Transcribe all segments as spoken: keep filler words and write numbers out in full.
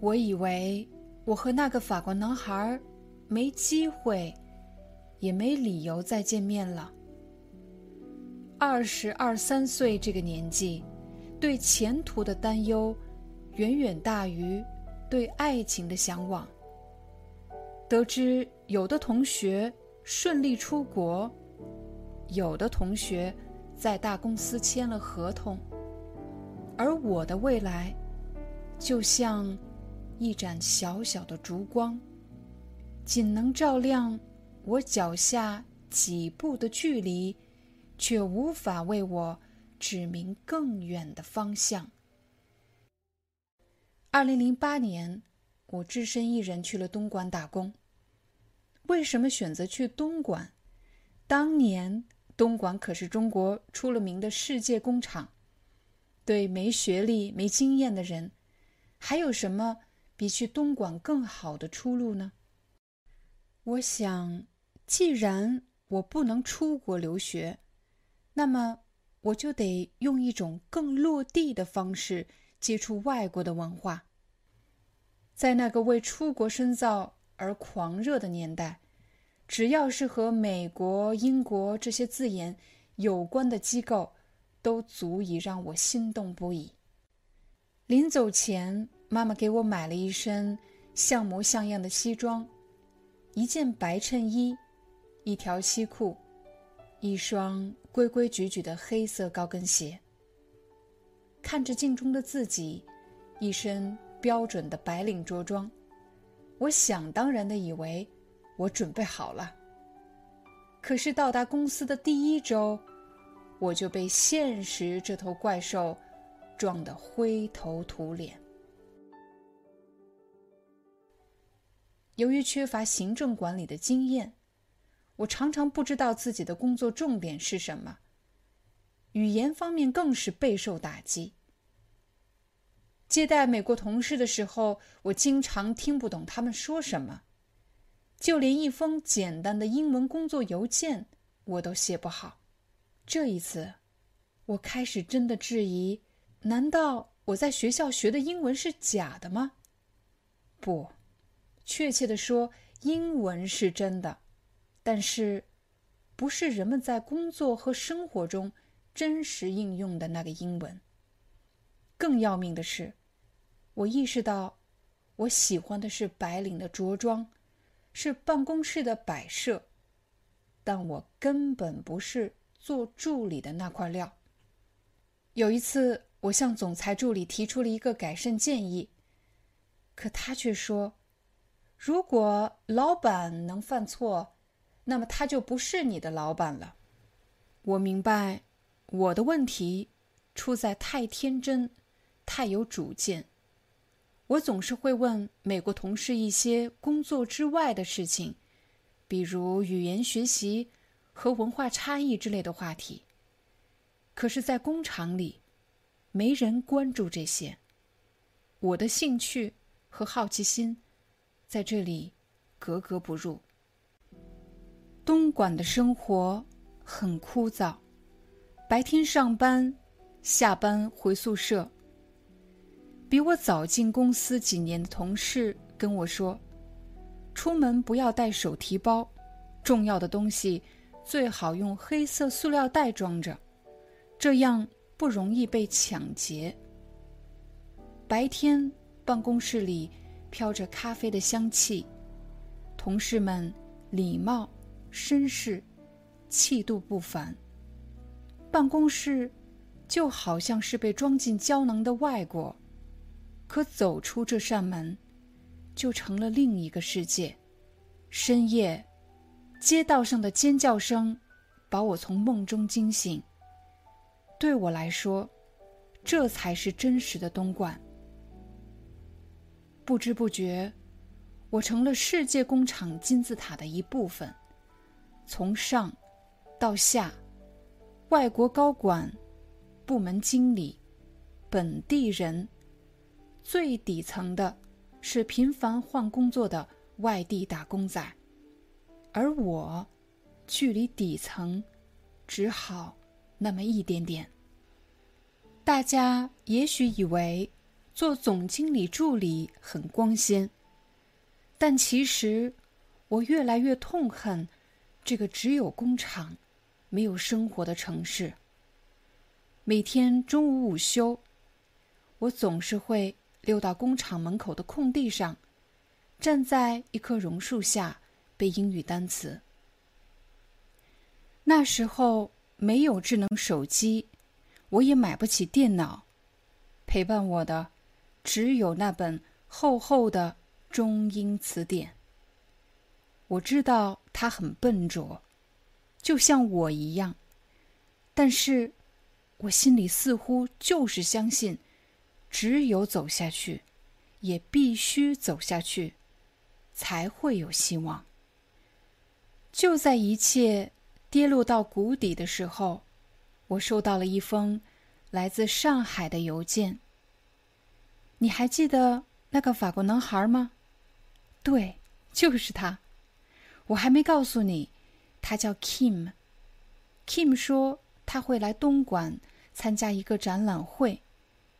我以为我和那个法国男孩没机会，也没理由再见面了。二十二三岁这个年纪，对前途的担忧远远大于对爱情的向往。得知有的同学顺利出国，有的同学在大公司签了合同，而我的未来就像一盏小小的烛光，仅能照亮我脚下几步的距离，却无法为我指明更远的方向。二零零八年，我只身一人去了东莞打工。为什么选择去东莞？当年东莞可是中国出了名的世界工厂，对没学历没经验的人，还有什么比去东莞更好的出路呢？我想，既然我不能出国留学，那么我就得用一种更落地的方式接触外国的文化。在那个为出国深造而狂热的年代，只要是和美国、英国这些字眼有关的机构，都足以让我心动不已。临走前，妈妈给我买了一身像模像样的西装，一件白衬衣，一条西裤，一双规规矩矩的黑色高跟鞋。看着镜中的自己，一身标准的白领着装，我想当然地以为我准备好了。可是到达公司的第一周，我就被现实这头怪兽撞得灰头土脸。由于缺乏行政管理的经验，我常常不知道自己的工作重点是什么，语言方面更是备受打击。接待美国同事的时候，我经常听不懂他们说什么，就连一封简单的英文工作邮件我都写不好。这一次，我开始真的质疑，难道我在学校学的英文是假的吗？不，确切地说，英文是真的，但是不是人们在工作和生活中真实应用的那个英文。更要命的是，我意识到，我喜欢的是白领的着装，是办公室的摆设，但我根本不是做助理的那块料。有一次，我向总裁助理提出了一个改善建议，可他却说，如果老板能犯错，那么他就不是你的老板了。我明白，我的问题出在太天真，太有主见。我总是会问美国同事一些工作之外的事情，比如语言学习和文化差异之类的话题。可是在工厂里，没人关注这些。我的兴趣和好奇心在这里格格不入。东莞的生活很枯燥，白天上班，下班回宿舍。比我早进公司几年的同事跟我说，出门不要带手提包，重要的东西最好用黑色塑料袋装着，这样不容易被抢劫。白天办公室里飘着咖啡的香气，同事们礼貌绅士，气度不凡。办公室就好像是被装进胶囊的外国，可走出这扇门，就成了另一个世界。深夜，街道上的尖叫声把我从梦中惊醒。对我来说，这才是真实的东莞。不知不觉，我成了世界工厂金字塔的一部分，从上到下，外国高管、部门经理、本地人，最底层的是频繁换工作的外地打工仔，而我距离底层只好那么一点点。大家也许以为做总经理助理很光鲜，但其实我越来越痛恨这个只有工厂没有生活的城市。每天中午午休，我总是会溜到工厂门口的空地上，站在一棵榕树下背英语单词。那时候没有智能手机，我也买不起电脑，陪伴我的只有那本厚厚的中英词典。我知道它很笨拙，就像我一样，但是我心里似乎就是相信，只有走下去，也必须走下去，才会有希望。就在一切跌落到谷底的时候，我收到了一封来自上海的邮件。你还记得那个法国男孩吗？对，就是他。我还没告诉你，他叫 Kim。Kim 说他会来东莞参加一个展览会，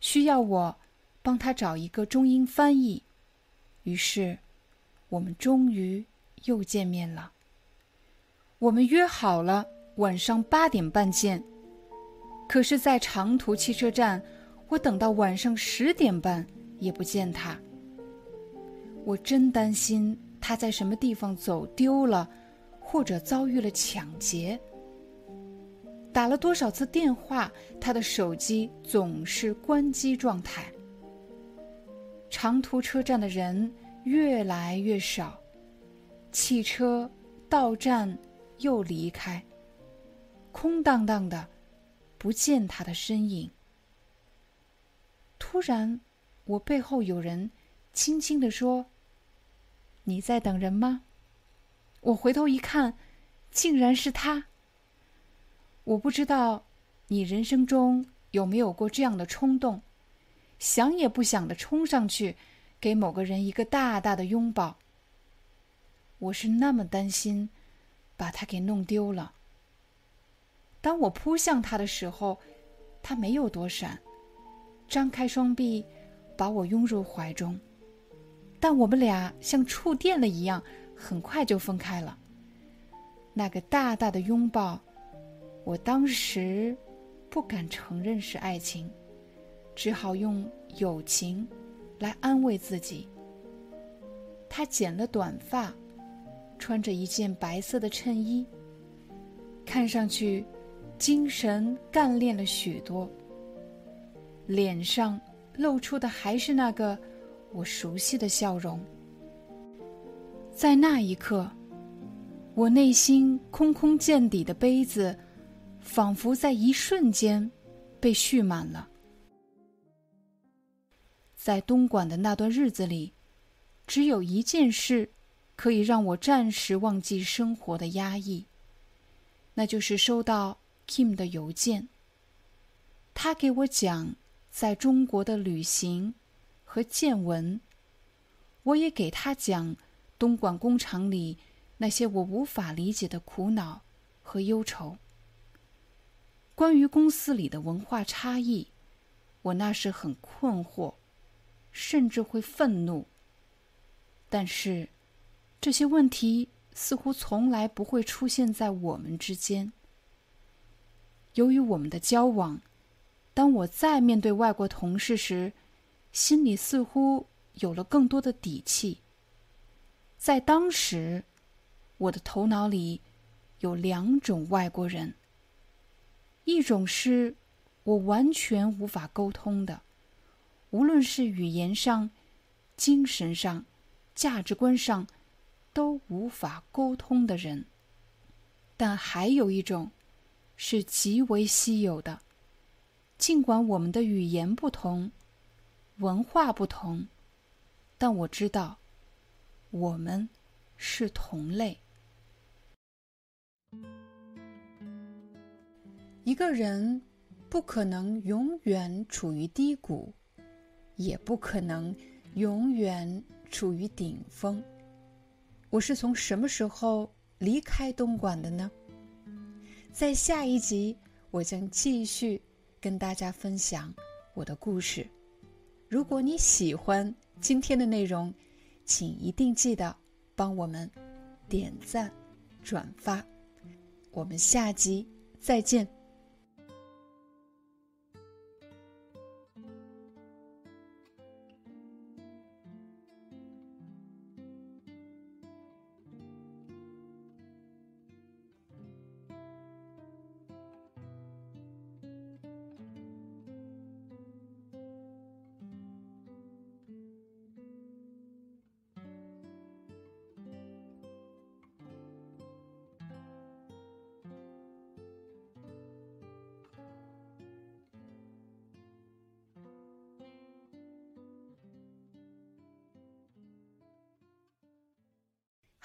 需要我帮他找一个中英翻译。于是，我们终于又见面了。我们约好了晚上八点半见。可是在长途汽车站，我等到晚上十点半也不见他。我真担心他在什么地方走丢了，或者遭遇了抢劫。打了多少次电话，他的手机总是关机状态。长途车站的人越来越少，汽车到站又离开，空荡荡的，不见他的身影。突然，我背后有人轻轻地说：“你在等人吗？”我回头一看，竟然是他。我不知道你人生中有没有过这样的冲动，想也不想地冲上去，给某个人一个大大的拥抱。我是那么担心，把他给弄丢了。当我扑向他的时候，他没有躲闪，张开双臂把我拥入怀中，但我们俩像触电了一样，很快就分开了。那个大大的拥抱，我当时不敢承认是爱情，只好用友情来安慰自己。他剪了短发，穿着一件白色的衬衣，看上去精神干练了许多，脸上露出的还是那个我熟悉的笑容。在那一刻，我内心空空见底的杯子，仿佛在一瞬间被蓄满了。在东莞的那段日子里，只有一件事可以让我暂时忘记生活的压抑，那就是收到 Kim 的邮件。他给我讲在中国的旅行和见闻，我也给他讲东莞工厂里那些我无法理解的苦恼和忧愁。关于公司里的文化差异，我那时很困惑，甚至会愤怒。但是这些问题似乎从来不会出现在我们之间。由于我们的交往，当我再面对外国同事时，心里似乎有了更多的底气。在当时，我的头脑里有两种外国人，一种是我完全无法沟通的，无论是语言上、精神上、价值观上都无法沟通的人，但还有一种是极为稀有的，尽管我们的语言不同，文化不同，但我知道我们是同类。一个人不可能永远处于低谷，也不可能永远处于顶峰。我是从什么时候离开东莞的呢？在下一集，我将继续跟大家分享我的故事。如果你喜欢今天的内容，请一定记得帮我们点赞、转发。我们下集再见。